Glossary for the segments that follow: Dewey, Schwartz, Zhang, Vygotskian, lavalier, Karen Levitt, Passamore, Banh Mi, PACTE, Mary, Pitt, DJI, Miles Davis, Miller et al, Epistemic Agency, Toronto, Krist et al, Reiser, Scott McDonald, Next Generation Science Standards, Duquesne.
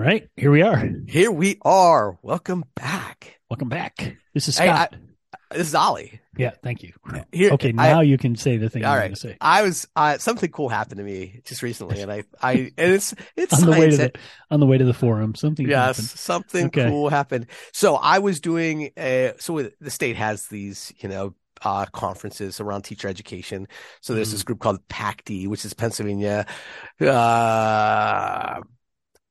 All right, here we are. Here we are. Welcome back. Welcome back. This is Scott. This is Ollie. Yeah, thank you. Here, okay, now you can say the thing you want to say. I was something cool happened to me just recently, and it's on the way to the forum. Something happened. Something cool happened. So I was doing the state has these conferences around teacher education. So there's this group called PACTE, which is Pennsylvania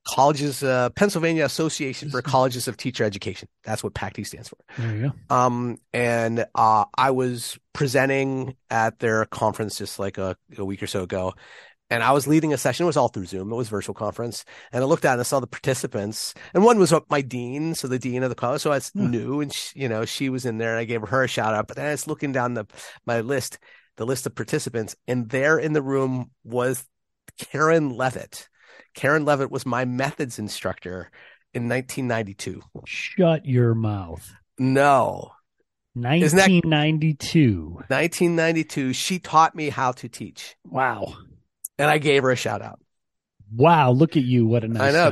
Colleges, Pennsylvania Association for Colleges of Teacher Education. That's what PACTE stands for. There you go. And I was presenting at their conference just like a week or so ago, and I was leading a session. It was all through Zoom. It was a virtual conference, and I looked out and I saw the participants, and one was my dean, so the dean of the college. So I knew, and she was in there, and I gave her a shout out. But then I was looking down the list of participants, and there in the room was Karen Levitt. Karen Levitt was my methods instructor in 1992. Shut your mouth. No. 1992. She taught me how to teach. Wow. And I gave her a shout out. Wow. Look at you. What a nice guy. I know.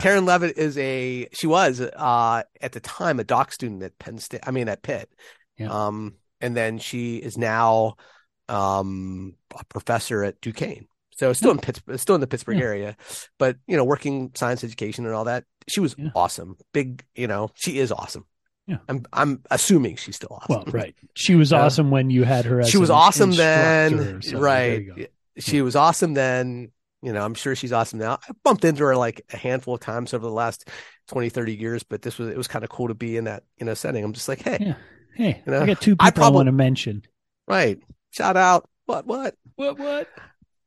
Karen Levitt was at the time a doc student at Pitt. Yeah. And then she is now a professor at Duquesne. So it's still in Pittsburgh, still in the Pittsburgh area, but working science education and all that. She was awesome. Big, she is awesome. Yeah, I'm assuming she's still awesome. Well, right. She was awesome when you had her. As she was awesome then, right? She was awesome then. I'm sure she's awesome now. I bumped into her like a handful of times over the last 20, 30 years, but it was kind of cool to be in that setting. I'm just like, hey, I got two people I want to mention. Right. Shout out. What?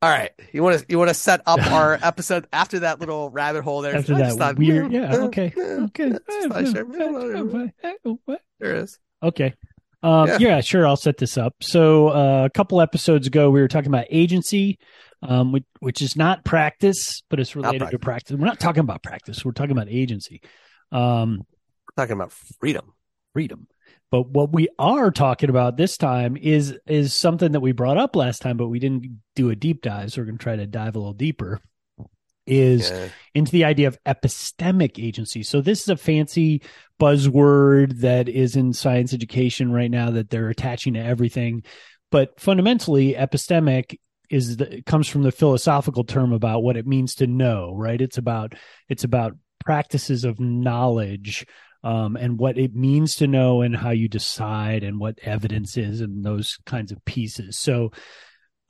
All right, you want to set up our episode after that little rabbit hole there. After that thought, weird, okay. There is okay. Sure. I'll set this up. So a couple episodes ago, we were talking about agency, which is not practice, but it's related to practice. We're not talking about practice. We're talking about agency. We're talking about freedom. But what we are talking about this time is something that we brought up last time, but we didn't do a deep dive. So we're going to try to dive a little deeper into the idea of epistemic agency. So this is a fancy buzzword that is in science education right now that they're attaching to everything. But fundamentally, epistemic comes from the philosophical term about what it means to know, right? It's about practices of knowledge, and what it means to know and how you decide and what evidence is and those kinds of pieces. So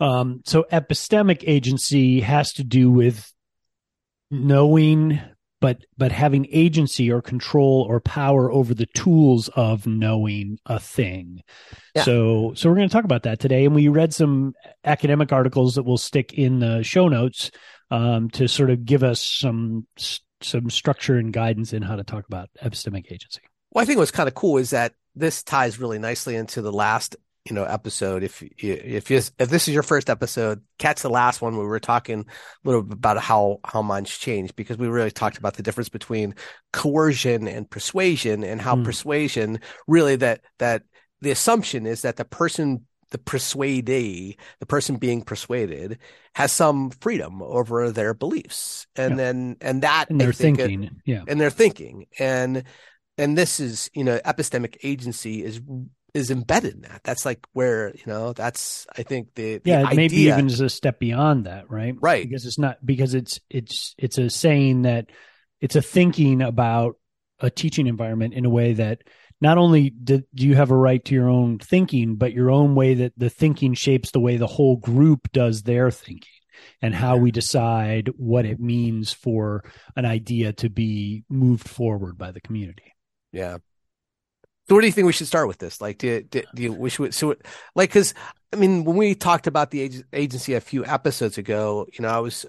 epistemic agency has to do with knowing, but having agency or control or power over the tools of knowing a thing. Yeah. So we're going to talk about that today. And we read some academic articles that we'll stick in the show notes to sort of give us some structure and guidance in how to talk about epistemic agency. Well, I think what's kind of cool is that this ties really nicely into the last, episode. If this is your first episode, catch the last one where we were talking a little bit about how minds change, because we really talked about the difference between coercion and persuasion, and how persuasion really that the assumption is that the person being persuaded has some freedom over their beliefs and their thinking. And this is, epistemic agency is embedded in that. That's like where, that's, I think the idea. Maybe even just a step beyond that. Right. Right. Because it's a saying that it's a thinking about a teaching environment in a way that not only do you have a right to your own thinking, but your own way that the thinking shapes the way the whole group does their thinking, and how we decide what it means for an idea to be moved forward by the community. Yeah. So where do you think we should start with this? Like, when we talked about the agency a few episodes ago, I was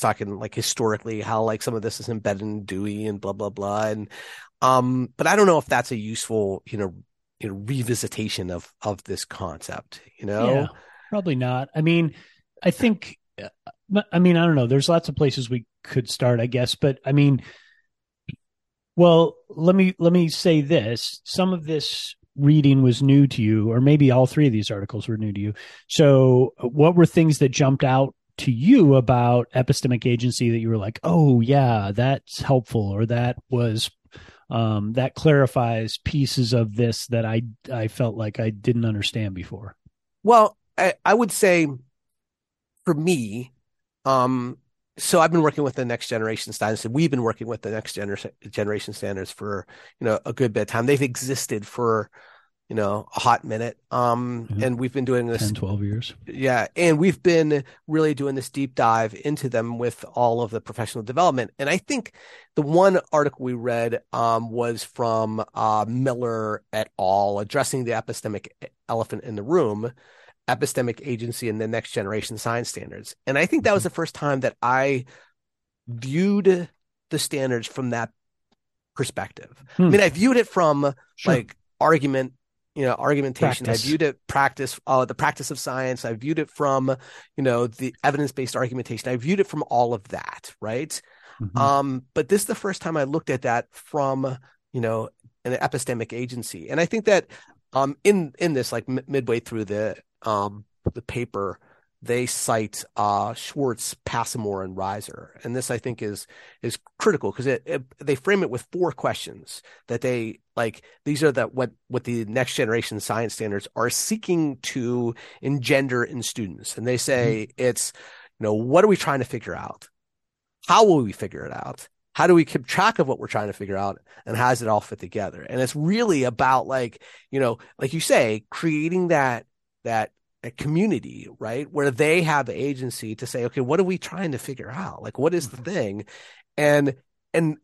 talking like historically how like some of this is embedded in Dewey and blah, blah, blah. And, but I don't know if that's a useful, revisitation of this concept, Yeah, probably not. I don't know. There's lots of places we could start, I guess. But well, let me say this. Some of this reading was new to you, or maybe all three of these articles were new to you. So what were things that jumped out to you about epistemic agency that you were like, oh yeah, that's helpful, or that was that clarifies pieces of this that I felt like I didn't understand before? Well, I would say for me, so I've been working with the next generation standards. We've been working with the next generation standards for, you know, a good bit of time. They've existed for, you know, a hot minute. And we've been doing this 10, 12 years. Yeah. And we've been really doing this deep dive into them with all of the professional development. And I think the one article we read was from Miller et al, addressing the epistemic elephant in the room, epistemic agency and the next generation science standards. And I think that was the first time that I viewed the standards from that perspective. I mean, I viewed it from like argument, you know, argumentation. Practice. I viewed it practice, the practice of science. I viewed it from, you know, the evidence-based argumentation. I viewed it from all of that, right? But this is the first time I looked at that from, you know, an epistemic agency. And I think that in this, like midway through the paper, they cite Schwartz, Passamore, and Reiser. And this, I think, is critical because they frame it with four questions that they like. These are what the next generation science standards are seeking to engender in students. And they say it's, you know, what are we trying to figure out? How will we figure it out? How do we keep track of what we're trying to figure out, and how does it all fit together? And it's really about, like, you know, like you say, creating that community, right, where they have the agency to say, okay, what are we trying to figure out? Like, what is the thing? And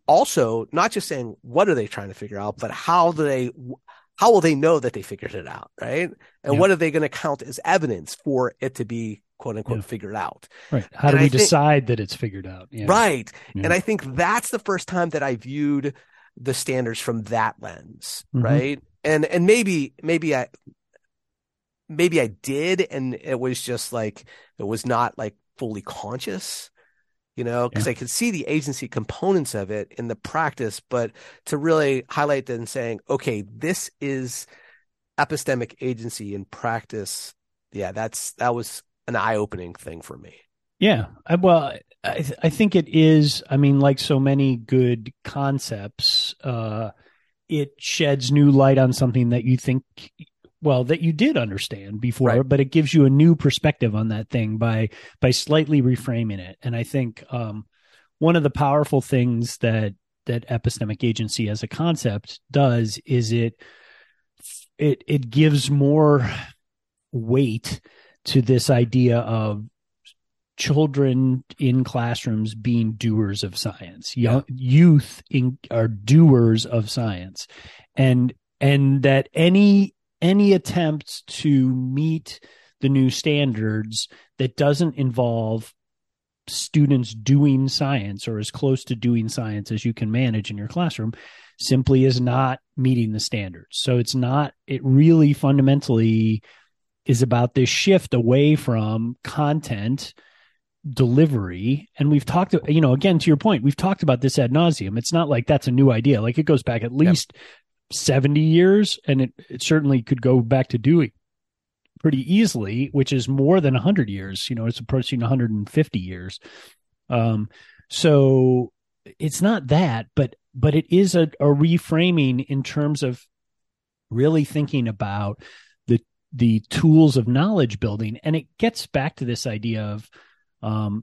also not just saying, what are they trying to figure out, but how will they know that they figured it out? Right. And what are they going to count as evidence for it to be, quote unquote, figured out? Right. How do we decide that it's figured out? Yeah. Right. Yeah. And I think that's the first time that I viewed the standards from that lens. Right. And maybe I did, and it was just like, it was not like fully conscious, you know, because I could see the agency components of it in the practice, but to really highlight that and saying, okay, this is epistemic agency in practice. Yeah, that was an eye-opening thing for me. Yeah. I think it is. I mean, like so many good concepts, it sheds new light on something that you think, well, that you did understand before, but it gives you a new perspective on that thing by slightly reframing it. And I think one of the powerful things that epistemic agency as a concept does is it gives more weight to this idea of children in classrooms being doers of science. Youth are doers of science, and that any attempt to meet the new standards that doesn't involve students doing science, or as close to doing science as you can manage in your classroom, simply is not meeting the standards. So it really fundamentally is about this shift away from content delivery. And we've talked, you know, again, to your point, we've talked about this ad nauseum. It's not like that's a new idea. Like, it goes back at least 70 years, and it certainly could go back to Dewey pretty easily, which is more than 100 years. You know, it's approaching 150 years. So it's not that, but it is a reframing in terms of really thinking about the tools of knowledge building. And it gets back to this idea of,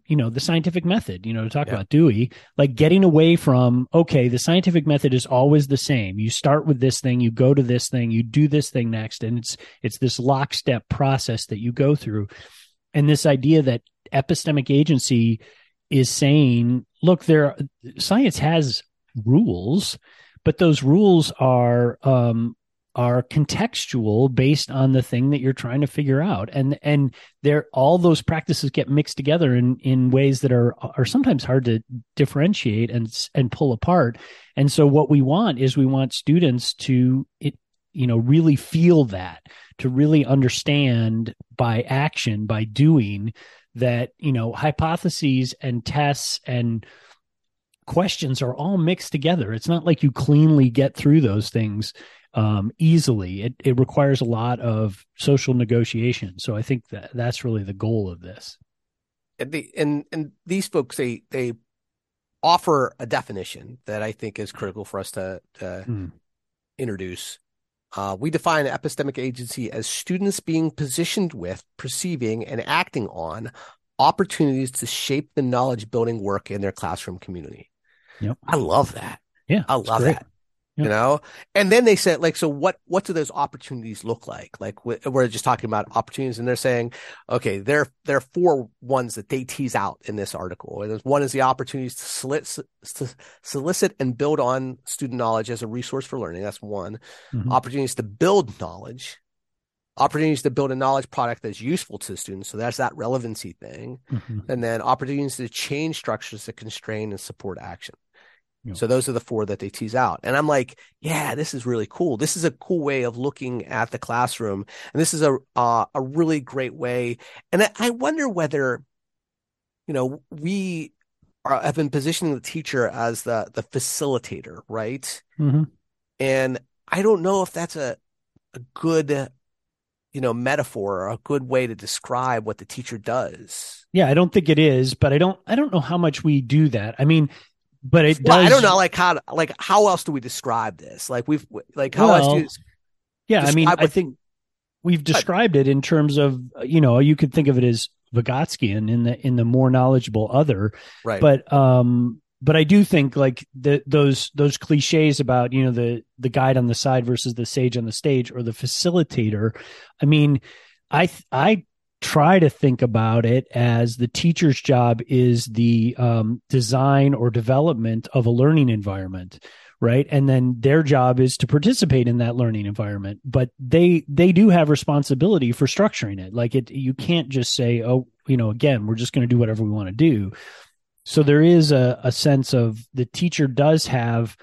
you know, the scientific method, you know, to talk about Dewey, like getting away from, okay, the scientific method is always the same. You start with this thing, you go to this thing, you do this thing next. And it's this lockstep process that you go through. And this idea that epistemic agency is saying, look, science has rules, but those rules are contextual based on the thing that you're trying to figure out. And there, all those practices get mixed together in ways that are sometimes hard to differentiate and pull apart. And so what we want is students to, you know, really feel that, to really understand by action, by doing that, you know, hypotheses and tests and questions are all mixed together. It's not like you cleanly get through those things easily. It requires a lot of social negotiation. So I think that's really the goal of this. and these folks, they offer a definition that I think is critical for us to introduce. We define epistemic agency as students being positioned with, perceiving, and acting on opportunities to shape the knowledge-building work in their classroom community. Yep. I love that. Yeah, I love that. Yep. You know, and then they said, like, so what do those opportunities look like? Like, we're just talking about opportunities, and they're saying, okay, there are four ones that they tease out in this article. And one is the opportunities to solicit and build on student knowledge as a resource for learning. That's one. Mm-hmm. Opportunities to build knowledge. Opportunities to build a knowledge product that's useful to the students. So that's that relevancy thing. Mm-hmm. And then opportunities to change structures that constrain and support action. Yep. So those are the four that they tease out. And I'm like, yeah, this is really cool. This is a cool way of looking at the classroom. And this is a really great way. And I wonder whether, you know, we have been positioning the teacher as the facilitator, right? Mm-hmm. And I don't know if that's a good, you know, metaphor or a good way to describe what the teacher does. Yeah, I don't think it is, but I don't know how much we do that. I mean, but it does. I don't know, how else do we describe this? Like I think we've described it in terms of, you know, you could think of it as Vygotskian in the more knowledgeable other, right? But I do think like those cliches about, you know, the guide on the side versus the sage on the stage or the facilitator. I mean, I try to think about it as the teacher's job is the design or development of a learning environment, right? And then their job is to participate in that learning environment, but they do have responsibility for structuring it. Like you can't just say, oh, you know, again, we're just going to do whatever we want to do. So there is a sense of the teacher does have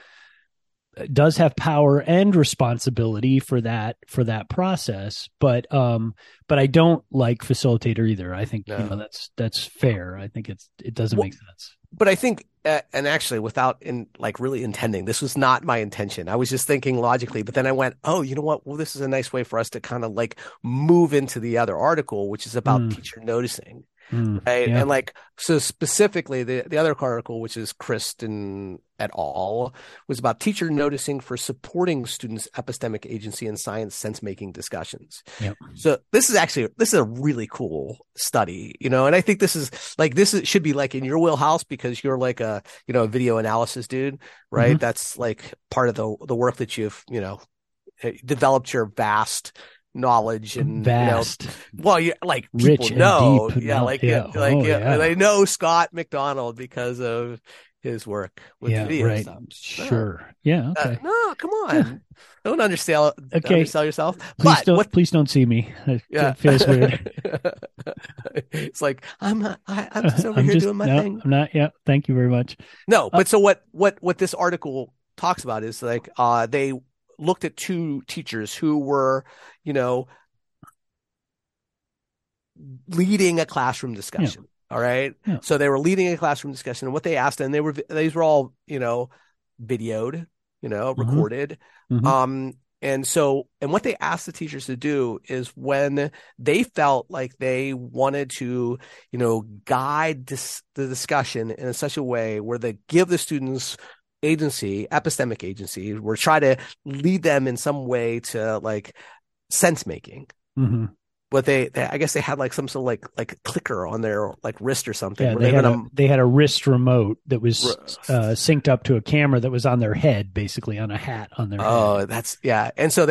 power and responsibility for that process, but I don't like facilitator either. I think you know, that's fair. I think it doesn't make sense. But I think, and actually, really intending, this was not my intention. I was just thinking logically, but then I went, oh, you know what? Well, this is a nice way for us to kind of like move into the other article, which is about teacher noticing. Right. Yeah. And like, so specifically the other article, which is Krist et al, was about teacher noticing for supporting students' epistemic agency in science sense-making discussions. Yep. So this is a really cool study, you know, and I think this should be like in your wheelhouse because you're like a, you know, video analysis dude, right? Mm-hmm. That's like part of the work that you've, you know, developed your vast knowledge and vast, you know, well, you like rich people know, and deep. Yeah, like, yeah. Like, oh, yeah. Yeah. They know Scott McDonald because of his work with video right. stuff. Sure, yeah. Okay. No, come on, don't undersell. Okay, undersell yourself. Please don't see me. Yeah, it feels weird. It's like I'm just over here doing my thing. I'm not. Yeah, thank you very much. No, but so what this article talks about is like they looked at two teachers who were, you know, leading a classroom discussion. Yeah. All right. Yeah. So they were leading a classroom discussion, and what they asked, and these were all, you know, videoed, you know, recorded. Mm-hmm. And what they asked the teachers to do is when they felt like they wanted to, you know, guide the discussion in such a way where they give the students agency, epistemic agency, or try to lead them in some way to like sense making. Mm-hmm. But they, I guess they had like some sort of like clicker on their like wrist or something. Yeah, they had a wrist remote that was synced up to a camera that was on their head, basically on a hat on their head. Oh, that's, yeah. And so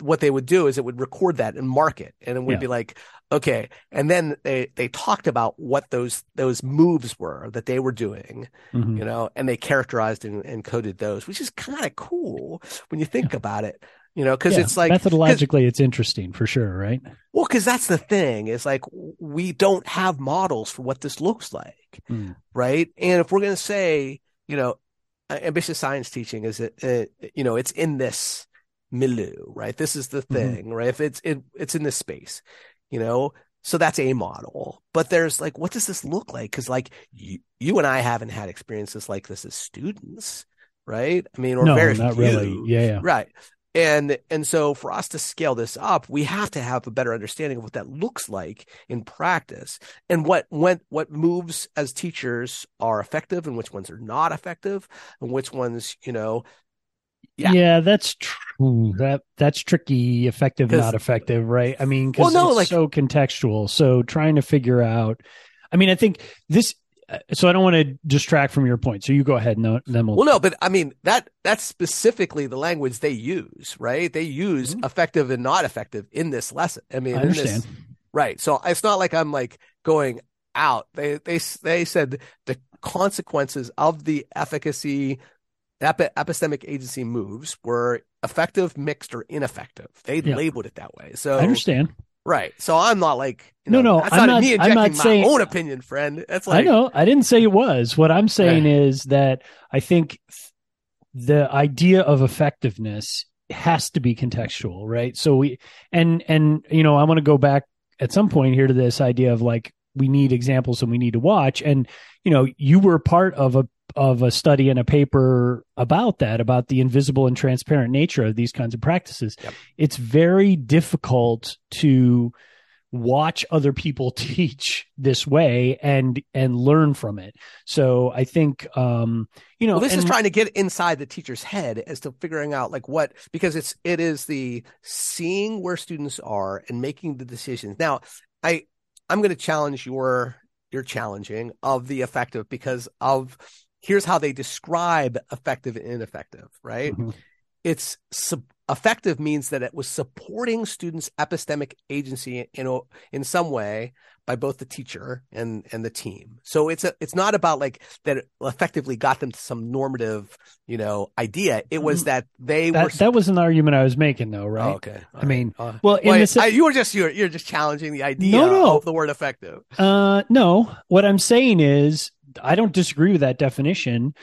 what they would do is it would record that and mark it. And it would be like, okay. And then they talked about what those moves were that they were doing, you know, and they characterized and coded those, which is kind of cool when you think about it. You know, because it's like methodologically, it's interesting for sure, right? Well, because that's the thing is like we don't have models for what this looks like, right? And if we're going to say, you know, ambitious science teaching is, you know, it's in this milieu, right? This is the thing, right? If it's in this space, you know, so that's a model. But there's like, what does this look like? Because like you and I haven't had experiences like this as students, right? I mean, or very few, not really, right? And so for us to scale this up, we have to have a better understanding of what that looks like in practice, and what moves as teachers are effective and which ones are not effective, and which ones, you know. Yeah, that's true. That's tricky. Effective, not effective, right? I mean, because it's so contextual. So trying to figure out, I mean, I think this. So I don't want to distract from your point. So you go ahead, and then we'll. Well, no, but I mean that's specifically the language they use, right? They use effective and not effective in this lesson. I mean, I understand, right? So it's not like I'm like going out. They said the consequences of the efficacy. Epistemic agency moves were effective, mixed, or ineffective. They labeled it that way. So I understand. Right. So I'm not like, you know, that's not me injecting my own opinion, friend. That's like, I know. I didn't say it was. What I'm saying is that I think the idea of effectiveness has to be contextual, right? So we, and, you know, I want to go back at some point here to this idea of like, we need examples and we need to watch. And, you know, you were part of a study and a paper about that, about the invisible and transparent nature of these kinds of practices. Yep. It's very difficult to watch other people teach this way and learn from it. So I think, you know, this is trying to get inside the teacher's head as to figuring out like what, because it is the seeing where students are and making the decisions. Now I'm going to challenge your challenging of the effective because of, here's how they describe effective and ineffective, right? Mm-hmm. It's effective means that it was supporting students' epistemic agency in some way by both the teacher and the team. So it's not about like that it effectively got them to some normative, you know, idea. It was that that was an argument I was making though, right? Oh, okay. All I mean, well, you're just challenging the idea of the word effective. No, what I'm saying is I don't disagree with that definition,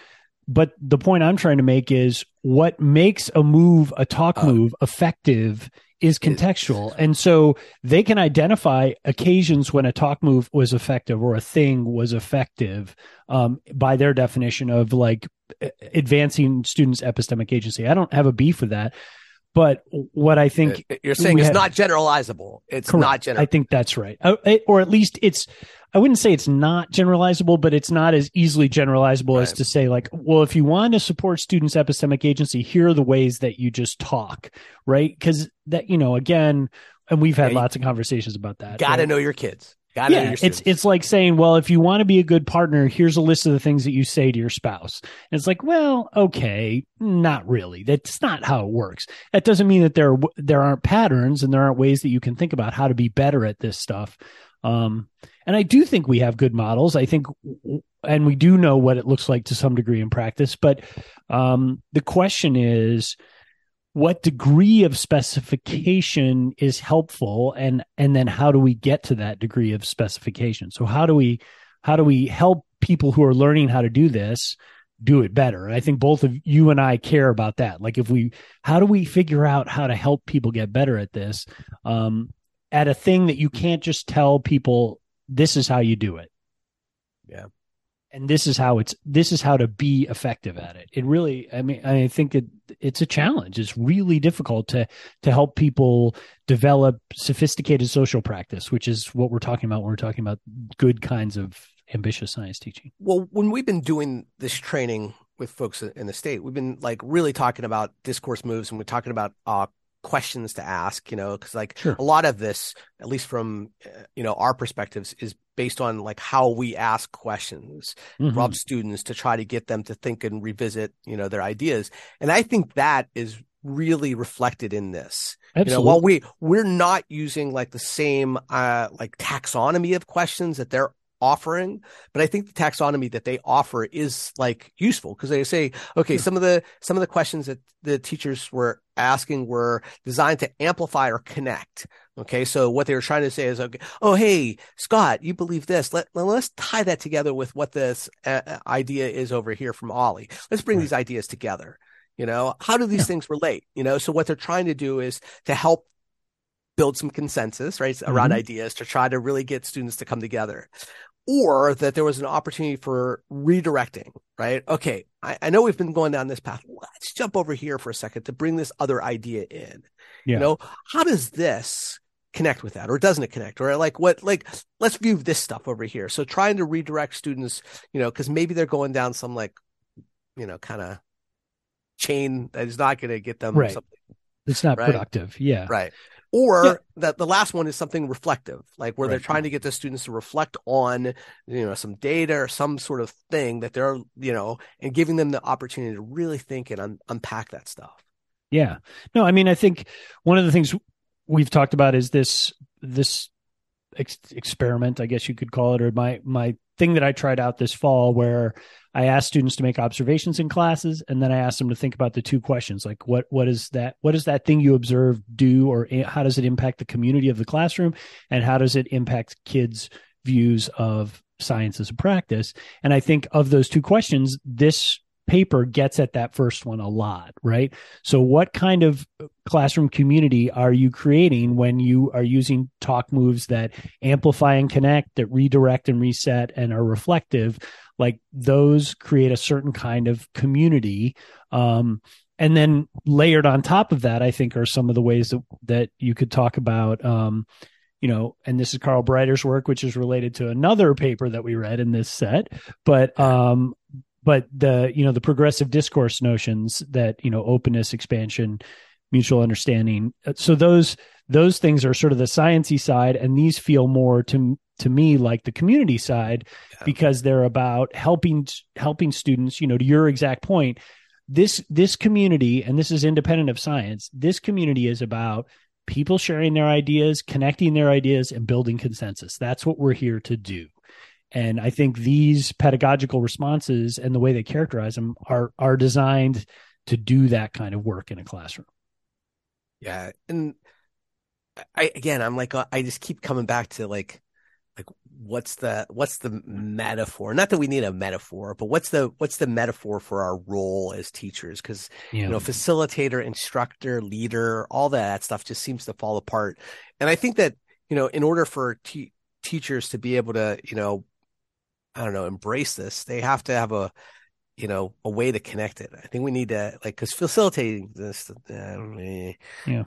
but the point I'm trying to make is what makes a talk move effective is contextual. And so they can identify occasions when a talk move was effective or a thing was effective by their definition of like advancing students' epistemic agency. I don't have a beef with that. But what I think you're saying is not generalizable. It's correct. Not generalizable. I think that's right. Or at least I wouldn't say it's not generalizable, but it's not as easily generalizable as to say like, well, if you want to support students' epistemic agency, here are the ways that you just talk, right? Because that, you know, again, and we've had lots of conversations about that. Got to know your kids. It's like saying, well, if you want to be a good partner, here's a list of the things that you say to your spouse. And it's like, well, okay, not really. That's not how it works. That doesn't mean that there aren't patterns and there aren't ways that you can think about how to be better at this stuff. And I do think we have good models. I think, and we do know what it looks like to some degree in practice. But the question is, what degree of specification is helpful, and then how do we get to that degree of specification? So how do we help people who are learning how to do this do it better? And I think both of you and I care about that. Like how do we figure out how to help people get better at this, at a thing that you can't just tell people this is how you do it. Yeah. And this is how to be effective at it. It really, I think it's a challenge. It's really difficult to help people develop sophisticated social practice, which is what we're talking about when we're talking about good kinds of ambitious science teaching. Well, when we've been doing this training with folks in the state, we've been like really talking about discourse moves, and we're talking about questions to ask, you know, because like a lot of this, at least from, you know, our perspectives, is based on like how we ask questions from students to try to get them to think and revisit, you know, their ideas. And I think that is really reflected in this. Absolutely. You know, while we're not using like the same like taxonomy of questions that they're offering, but I think the taxonomy that they offer is like useful, because they say, okay, some of the questions that the teachers were asking were designed to amplify or connect. Okay, so what they were trying to say is, okay, oh, hey, Scott, you believe this. Let's tie that together with what this idea is over here from Ollie. Let's bring these ideas together. You know, how do these things relate? You know, so what they're trying to do is to help build some consensus, right, around ideas, to try to really get students to come together. or that there was an opportunity for redirecting, right? Okay, I know we've been going down this path. Let's jump over here for a second to bring this other idea in. Yeah. You know, how does this connect with that, or doesn't it connect? Or like what, like, let's view this stuff over here. So trying to redirect students, you know, because maybe they're going down some, like, you know, kind of chain that is not going to get them something. It's not productive. Yeah. Right. Or that the last one is something reflective, like where they're trying to get the students to reflect on, you know, some data or some sort of thing that they're, you know, and giving them the opportunity to really think and unpack that stuff. Yeah. No, I mean, I think one of the things we've talked about is this experiment, I guess you could call it, or my thing that I tried out this fall, where I asked students to make observations in classes, and then I asked them to think about the two questions, like what is that thing you observe do, or how does it impact the community of the classroom, and how does it impact kids' views of science as a practice? And I think of those two questions, this paper gets at that first one a lot, right? So what kind of classroom community are you creating when you are using talk moves that amplify and connect, that redirect and reset, and are reflective? Like, those create a certain kind of community. And then layered on top of that, I think, are some of the ways that you could talk about, you know, and this is Carl Breiter's work, which is related to another paper that we read in this set, but the, you know, the progressive discourse notions that, you know, openness, expansion, mutual understanding. So those things are sort of the science-y side, and these feel more to me like the community side, because they're about helping students, you know, to your exact point, this community, and this is independent of science, this community is about people sharing their ideas, connecting their ideas, and building consensus. That's what we're here to do. And I think these pedagogical responses and the way they characterize them are designed to do that kind of work in a classroom. Yeah. And I just keep coming back to like, what's the metaphor? Not that we need a metaphor, but what's the metaphor for our role as teachers? Because, you know, facilitator, instructor, leader, all that stuff just seems to fall apart. And I think that, you know, in order for teachers to be able to, you know, I don't know, embrace this, they have to have a, you know, a way to connect it. I think we need to, like, because facilitating this, you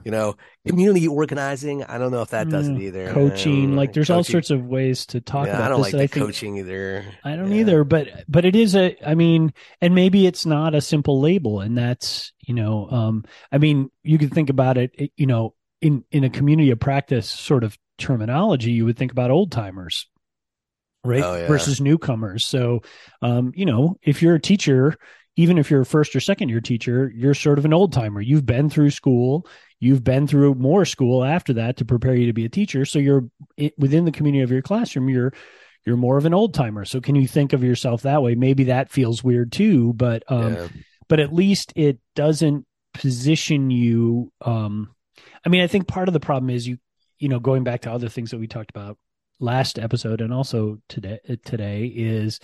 know, community organizing, I don't know if that does it either. Coaching, like there's all sorts of ways to talk about this. I don't like coaching either. I don't either, but it is and maybe it's not a simple label, and that's, you know, I mean, you could think about it, you know, in a community of practice sort of terminology, you would think about old timers, right? Oh, yeah. Versus newcomers. So, you know, if you're a teacher, even if you're a first or second year teacher, you're sort of an old timer. You've been through school, you've been through more school after that to prepare you to be a teacher. So within the community of your classroom, you're more of an old timer. So can you think of yourself that way? Maybe that feels weird too, but at least it doesn't position you. I mean, I think part of the problem is you know, going back to other things that we talked about last episode and also today is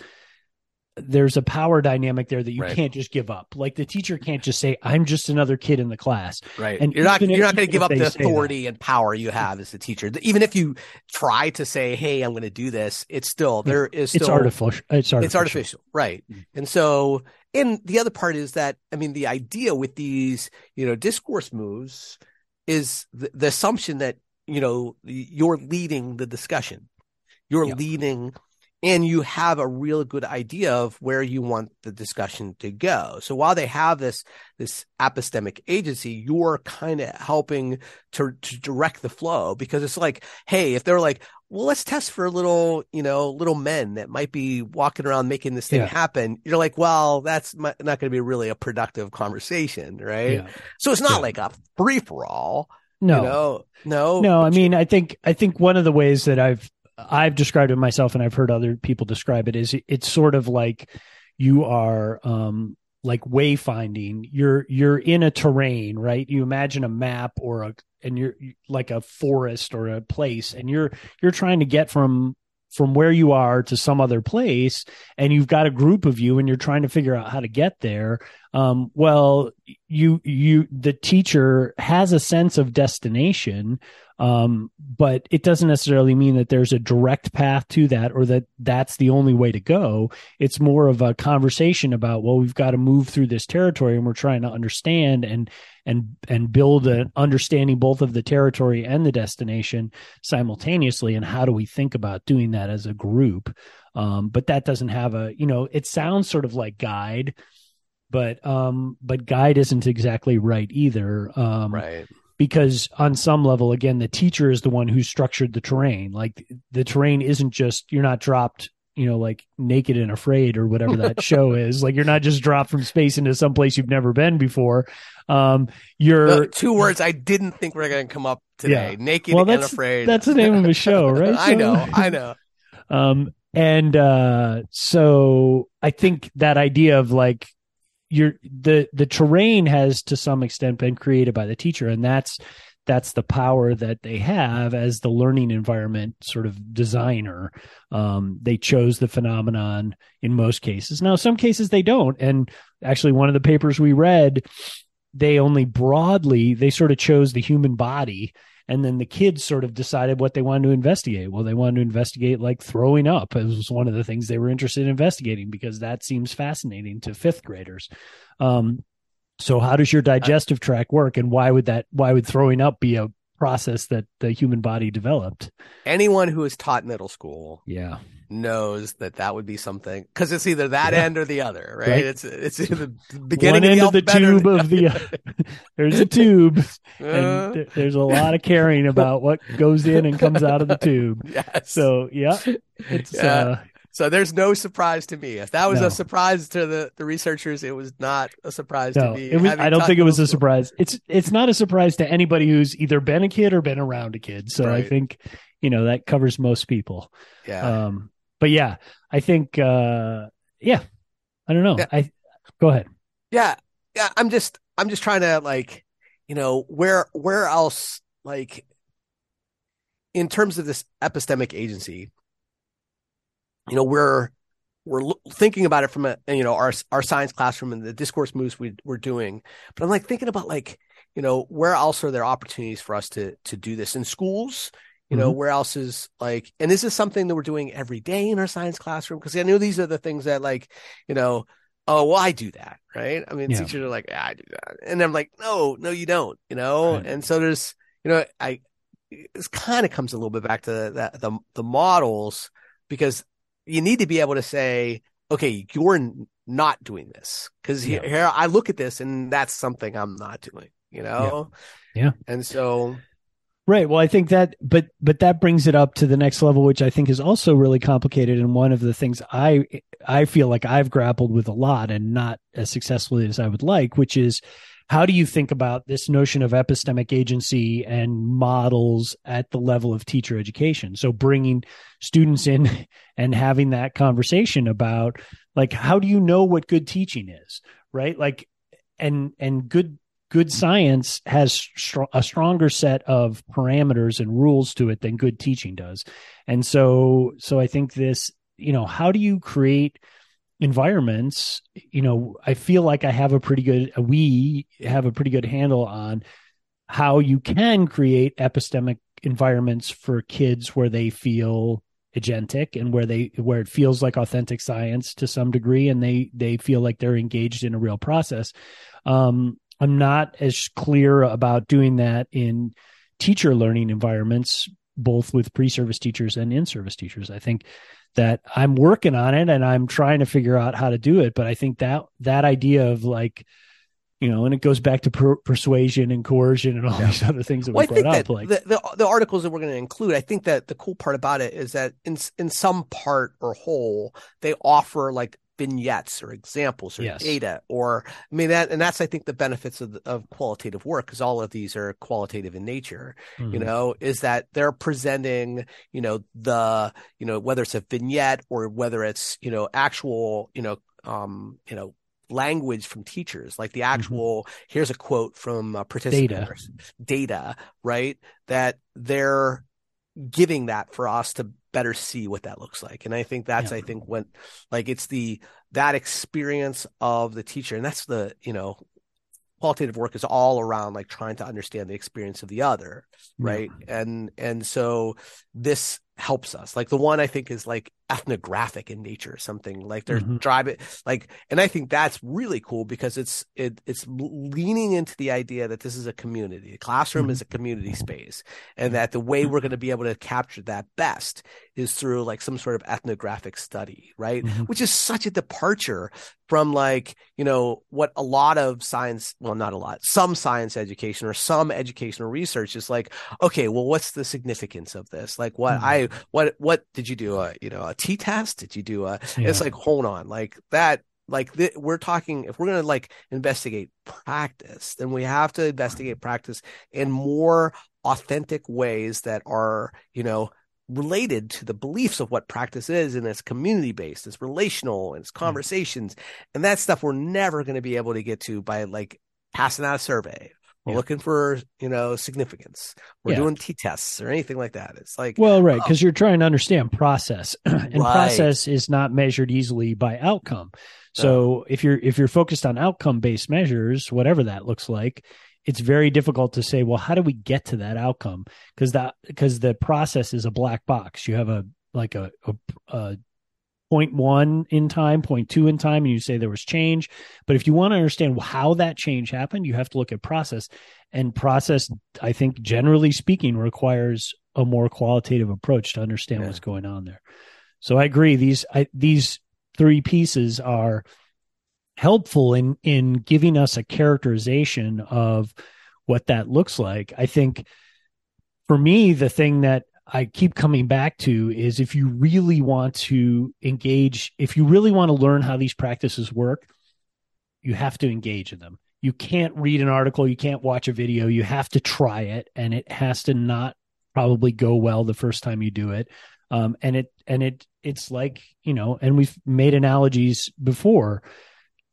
there's a power dynamic there that you can't just give up. Like, the teacher can't just say, I'm just another kid in the class. Right. And you're not going to give up the authority and power you have as a teacher. Even if you try to say, hey, I'm going to do this, it's still, there is still. It's artificial. Right. Mm-hmm. And so, and the other part is that, I mean, the idea with these, you know, discourse moves is the assumption that, you know, you're leading the discussion, leading, and you have a real good idea of where you want the discussion to go. So while they have this epistemic agency, you're kind of helping to direct the flow, because it's like, hey, if they're like, well, let's test for little men that might be walking around making this thing happen. You're like, well, that's not going to be really a productive conversation. Right. Yeah. So it's not like a free for all. No, you know, no. I mean, I think one of the ways that I've described it myself, and I've heard other people describe it, is it's sort of like you are like wayfinding. You're in a terrain, right? You imagine a map and you're like a forest or a place, and you're trying to get from where you are to some other place, and you've got a group of you, and you're trying to figure out how to get there. Well, the teacher has a sense of destination, But it doesn't necessarily mean that there's a direct path to that or that that's the only way to go. It's more of a conversation about, well, we've got to move through this territory and we're trying to understand and build an understanding both of the territory and the destination simultaneously. And how do we think about doing that as a group? But that doesn't have a, you know, it sounds sort of like guide, but guide isn't exactly right either. Right. Because on some level, again, the teacher is the one who structured the terrain. Like the terrain isn't just, you're not dropped, you know, like Naked and Afraid or whatever that show is. Like you're not just dropped from space into some place you've never been before. You're two words I didn't think were going to come up today. Yeah. Naked and Afraid. That's the name of a show, right? I know. So I think that idea of like, the terrain has to some extent been created by the teacher, and that's the power that they have as the learning environment sort of designer. They chose the phenomenon in most cases. Now, some cases they don't, and actually one of the papers we read, they only broadly, they sort of chose the human body, and then the kids sort of decided what they wanted to investigate. Well, they wanted to investigate like throwing up. It was one of the things they were interested in investigating because that seems fascinating to fifth graders. So how does your digestive tract work? And why would throwing up be a process that the human body developed? Anyone who has taught middle school knows that would be something, because it's either that end or the other, right? It's the beginning of the tube of the other. There's a tube, and there's a lot of caring about what goes in and comes out of the tube. Yes. So so there's no surprise to me. If that was a surprise to the researchers, it was not a surprise to me. I don't think it was a surprise. It's not a surprise to anybody who's either been a kid or been around a kid. So I think, you know, that covers most people. Yeah. But yeah, I think, I don't know. Yeah. Go ahead. Yeah. Yeah. I'm just trying to, like, you know, where else, like in terms of this epistemic agency, you know, we're thinking about it from a, you know, our science classroom and the discourse moves we're doing, but I'm like thinking about, like, you know, where else are there opportunities for us to do this in schools? You know, where else is, like, and this is something that we're doing every day in our science classroom, because I know these are the things that, like, you know, oh, well, I do that, right? I mean, teachers are like, I do that, and I'm like, no, you don't, you know, and so there's, you know, this kind of comes a little bit back to the models, because you need to be able to say, okay, you're not doing this, because here I look at this and that's something I'm not doing, you know? Yeah. And so. Right. Well, I think that, but that brings it up to the next level, which I think is also really complicated. And one of the things I feel like I've grappled with a lot, and not as successfully as I would like, which is, how do you think about this notion of epistemic agency and models at the level of teacher education? So bringing students in and having that conversation about, like, how do you know what good teaching is, right? Like, and good science has a stronger set of parameters and rules to it than good teaching does. And so I think this, you know, how do you create environments, you know, I feel like we have a pretty good handle on how you can create epistemic environments for kids where they feel agentic and where it feels like authentic science to some degree, and they feel like they're engaged in a real process. I'm not as clear about doing that in teacher learning environments, both with pre-service teachers and in-service teachers. I think that I'm working on it and I'm trying to figure out how to do it. But I think that idea of, like, you know, and it goes back to persuasion and coercion and all these other things that we brought up. Like the articles that we're going to include, I think that the cool part about it is that in some part or whole, they offer, like, vignettes or examples or data, or, I mean, that, and that's, I think, the benefits of qualitative work, because all of these are qualitative in nature, you know, is that they're presenting, you know, whether it's a vignette or whether it's, you know, actual, you know, language from teachers, like the actual, here's a quote from participants, data, right? That they're giving that for us to better see what that looks like. And I think that's, I think, when, like, it's that experience of the teacher. And that's the, you know, qualitative work is all around like trying to understand the experience of the other, right? Yeah. And so this helps us. Like the one I think is like ethnographic in nature or something, like they're driving like, and I think that's really cool because it's leaning into the idea that this is a community. The classroom is a community space, and that the way we're going to be able to capture that best is through like some sort of ethnographic study, right? Which is such a departure from like, you know, what a lot of science, well, not a lot, some science education or some educational research is like, okay, well, what's the significance of this? Like what what did you do? You know, a t-test? Did you do a, it's like, hold on, like that, like we're talking, if we're going to like investigate practice, then we have to investigate practice in more authentic ways that are, you know, related to the beliefs of what practice is, and it's community based, it's relational, and it's conversations, and that stuff we're never going to be able to get to by like passing out a survey. We're looking for, you know, significance. We're doing t-tests or anything like that. It's like, well, right, because you're trying to understand process, and process is not measured easily by outcome. So if you're focused on outcome based measures, whatever that looks like, it's very difficult to say, well, how do we get to that outcome? Because the process is a black box. You have a point one in time, point two in time, and you say there was change. But if you want to understand how that change happened, you have to look at process. And process, I think, generally speaking, requires a more qualitative approach to understand what's going on there. So I agree. These three pieces are helpful in giving us a characterization of what that looks like. I think for me, the thing that I keep coming back to is if you really want to engage, if you really want to learn how these practices work, you have to engage in them. You can't read an article. You can't watch a video. You have to try it, and it has to not probably go well the first time you do it. It's like, you know, and we've made analogies before.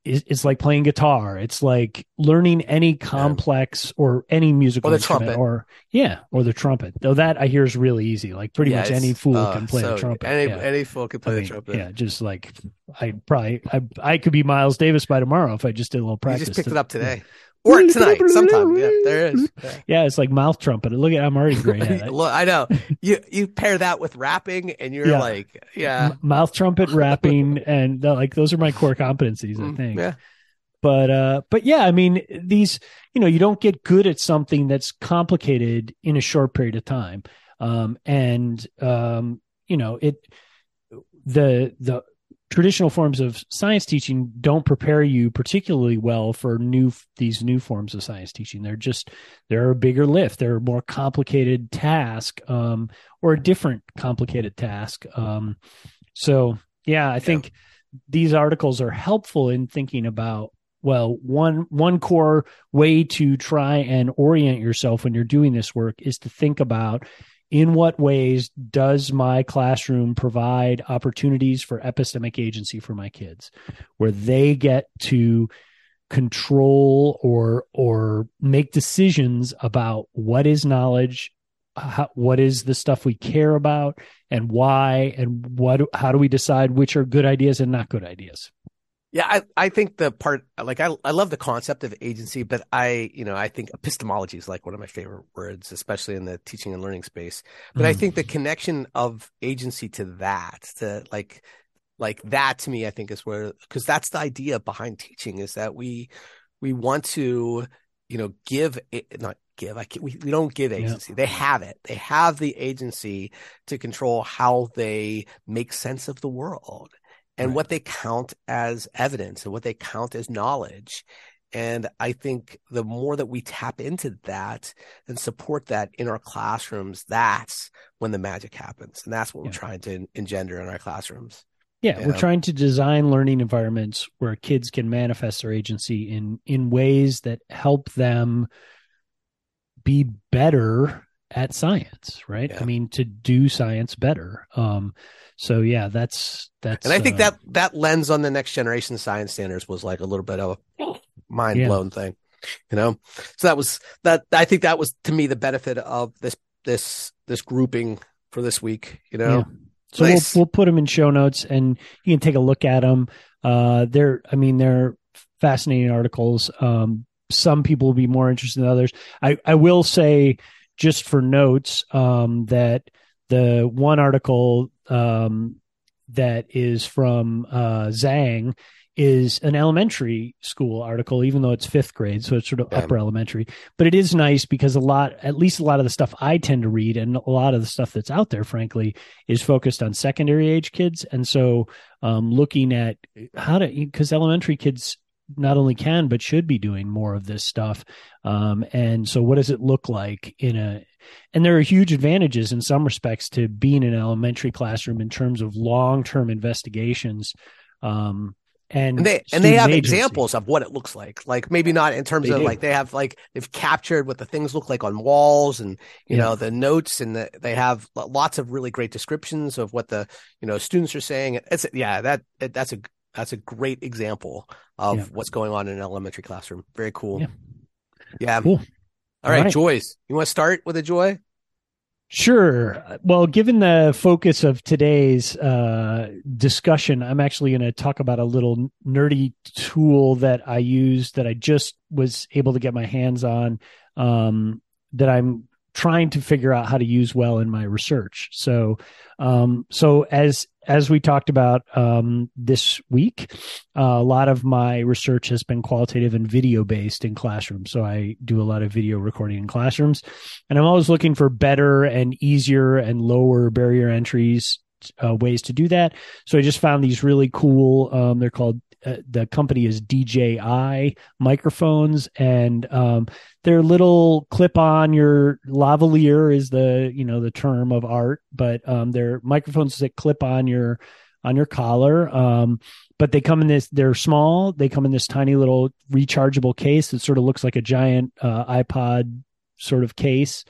It's like playing guitar. It's like learning any complex or any musical instrument, or the trumpet. Though that I hear is really easy. Like pretty much any fool can play the trumpet. Any fool can play the trumpet. Yeah, just like I could be Miles Davis by tomorrow if I just did a little practice. You just picked it up today. Or tonight, sometime. Yeah, there it is. Yeah, it's like mouth trumpet. Look at, I'm already great at it. I know. You pair that with rapping, and you're like, mouth trumpet, rapping, and like those are my core competencies, I think. Yeah. But yeah, I mean, these, you know, you don't get good at something that's complicated in a short period of time, you know, the traditional forms of science teaching don't prepare you particularly well for these new forms of science teaching. They're a bigger lift. They're a more complicated task, or a different complicated task. So yeah, I think these articles are helpful in thinking about, well, one core way to try and orient yourself when you're doing this work is to think about, in what ways does my classroom provide opportunities for epistemic agency for my kids, where they get to control or make decisions about what is knowledge, what is the stuff we care about, and why, and how do we decide which are good ideas and not good ideas? Yeah, I think the part, like, I love the concept of agency, but I think epistemology is like one of my favorite words, especially in the teaching and learning space. But I think the connection of agency to that, to like that to me, I think is where, because that's the idea behind teaching, is that we want to, you know, we don't give agency. They have it. They have the agency to control how they make sense of the world. And what they count as evidence and what they count as knowledge. And I think the more that we tap into that and support that in our classrooms, that's when the magic happens. And that's what we're trying to engender in our classrooms. Yeah, we're trying to design learning environments where kids can manifest their agency in ways that help them be better at science, right? Yeah. I mean, to do science better. So yeah, that's. And I think that lens on the next generation science standards was like a little bit of a mind blown thing, you know? So that was that. I think that was, to me, the benefit of this grouping for this week, you know? Yeah. So nice. We'll put them in show notes, and you can take a look at them. They're fascinating articles. some people will be more interested than others. I will say, just for notes, that the one article that is from Zhang is an elementary school article, even though it's fifth grade. So it's sort of upper elementary, but it is nice because at least a lot of the stuff I tend to read and a lot of the stuff that's out there, frankly, is focused on secondary age kids. And so looking at because elementary kids not only can, but should be doing more of this stuff. And so what does it look like and there are huge advantages in some respects to being in an elementary classroom in terms of long-term investigations. And they have agency. Examples of what it looks like. Like maybe not in terms of like they've captured what the things look like on walls and you know the notes, and they have lots of really great descriptions of what the students are saying. That's a great example of what's going on in an elementary classroom. Very cool. Yeah. Cool. All right, Joyce, you want to start with a Joy? Sure. Well, given the focus of today's discussion, I'm actually going to talk about a little nerdy tool that I use that I just was able to get my hands on that I'm trying to figure out how to use well in my research. So as we talked about this week, a lot of my research has been qualitative and video based in classrooms. So I do a lot of video recording in classrooms, and I'm always looking for better and easier and lower barrier entries ways to do that. So I just found these really cool, they're called, the company is DJI microphones, and they're little clip on your lavalier is the term of art, but they're microphones that clip on your collar. But they're small. They come in this tiny little rechargeable case that sort of looks like a giant iPod sort of case,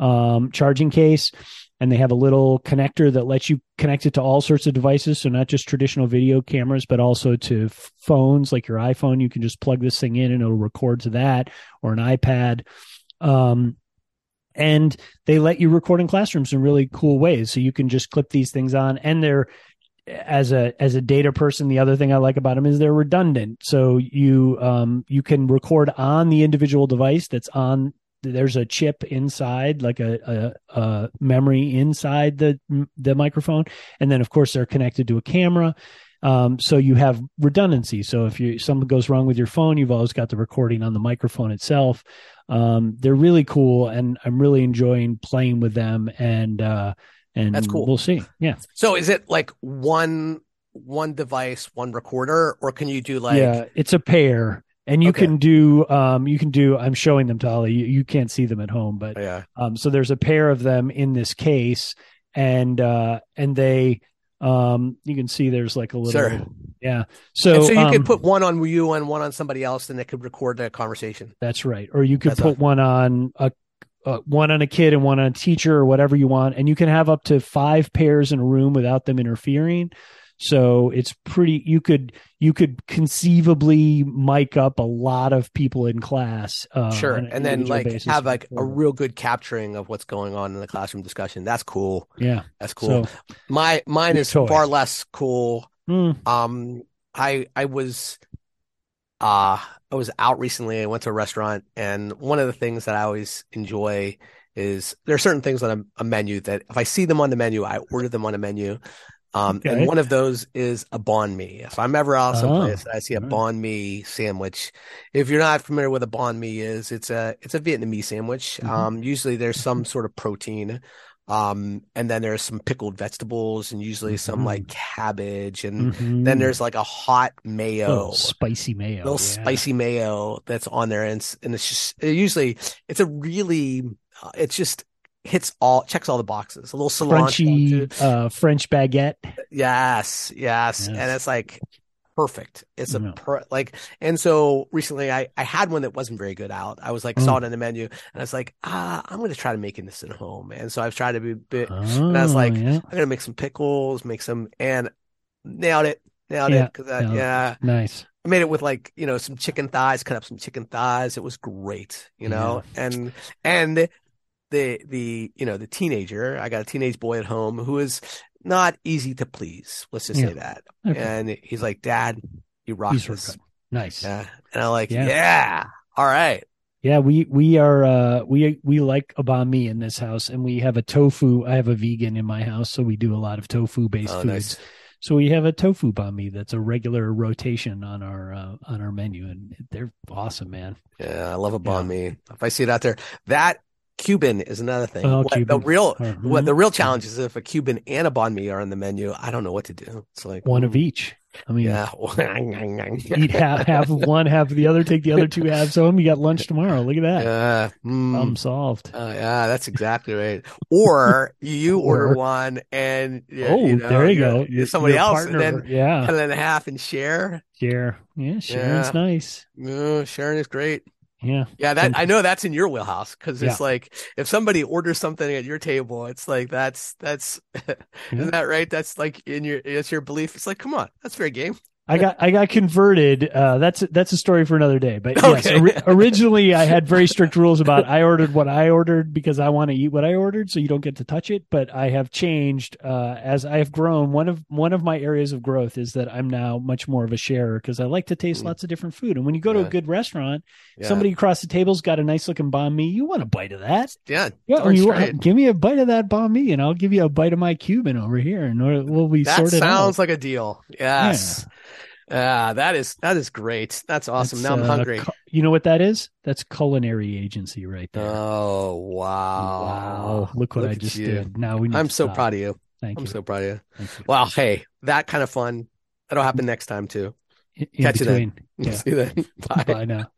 charging case. And they have a little connector that lets you connect it to all sorts of devices. So not just traditional video cameras, but also to phones like your iPhone. You can just plug this thing in and it'll record to that, or an iPad. And they let you record in classrooms in really cool ways. So you can just clip these things on, and they're, as a data person, the other thing I like about them is they're redundant. So you can record on the individual device that's on. There's a chip inside, like a memory inside the microphone. And then, of course, they're connected to a camera. So you have redundancy. So if something goes wrong with your phone, you've always got the recording on the microphone itself. They're really cool, and I'm really enjoying playing with them. And that's cool. We'll see. Yeah. So is it like one device, one recorder, or can you do like... Yeah, it's a pair. And you can do, I'm showing them to Ollie. You can't see them at home, but, so there's a pair of them in this case, and they, you can see there's like a little, yeah. So you could put one on you and one on somebody else, and it could record that conversation. That's right. Or you could put one on a kid and one on a teacher, or whatever you want. And you can have up to 5 pairs in a room without them interfering. So it's pretty, you could conceivably mic up a lot of people in class. Sure. And then have like a real good capturing of what's going on in the classroom discussion. That's cool. Yeah. That's cool. So, mine is far less cool. Mm. I was out recently. I went to a restaurant, and one of the things that I always enjoy is there are certain things on a menu that if I see them on the menu, I order them on a menu. And one of those is a Banh Mi. If I'm ever out someplace, I see a Banh Mi sandwich. If you're not familiar with a Banh Mi is, it's a Vietnamese sandwich. Mm-hmm. Usually there's some sort of protein. And then there's some pickled vegetables, and usually some like cabbage. And then there's like a hot mayo, spicy mayo that's on there. And it's just, checks all the boxes. A little cilantro, French baguette. Yes. And it's like perfect. It's and so recently I had one that wasn't very good out. I was like, saw it on the menu, and I was like, I'm going to try to make this at home. And so I've tried to be a bit, and I was like, I'm going to make some pickles, and nailed it. Nice. I made it with some chicken thighs, cut up some chicken thighs. It was great, and the teenager, I got a teenage boy at home who is not easy to please. Let's just say that. Okay. And he's like, Dad, you rock this. Nice. And I'm like, yeah. All right. Yeah, we like a banh mi in this house, and we have a tofu. I have a vegan in my house, so we do a lot of tofu-based foods. Nice. So we have a tofu banh mi that's a regular rotation on our menu, and they're awesome, man. Yeah, I love a banh mi. If I see it out there, that Cuban is another thing. Oh, the real challenge is if a Cuban and a banh mi are on the menu, I don't know what to do. It's like one of each. I mean, eat half of one, half of the other, take the other two halves home. You got lunch tomorrow. Look at that. Problem solved. Yeah, that's exactly right. Or you order one and there you go. Somebody else partner, and then cut it in half and share. Yeah, sharing's nice. No, sharing is great. Yeah. That I know that's in your wheelhouse because it's like if somebody orders something at your table, it's like that's isn't that right? That's like it's your belief. It's like, come on, that's fair game. I got converted. That's a story for another day. But yes, originally I had very strict rules about I ordered what I ordered because I want to eat what I ordered, so you don't get to touch it. But I have changed as I have grown. One of my areas of growth is that I'm now much more of a sharer because I like to taste lots of different food. And when you go to a good restaurant, somebody across the table's got a nice looking banh mi. You want a bite of that? Give me a bite of that banh mi, and I'll give you a bite of my Cuban over here, and we'll be sorted out. That sounds like a deal. Yes. Yeah. That is great. That's awesome. Now I'm hungry. You know what that is? That's Culinary Agency right there. Oh, wow. Look what I just did. Now we need I'm to so stop. Proud of you. Thank I'm you. So proud of you. Wow. Hey, that kind of fun. That'll happen next time too. Catch you then. Yeah. See you then. Bye now.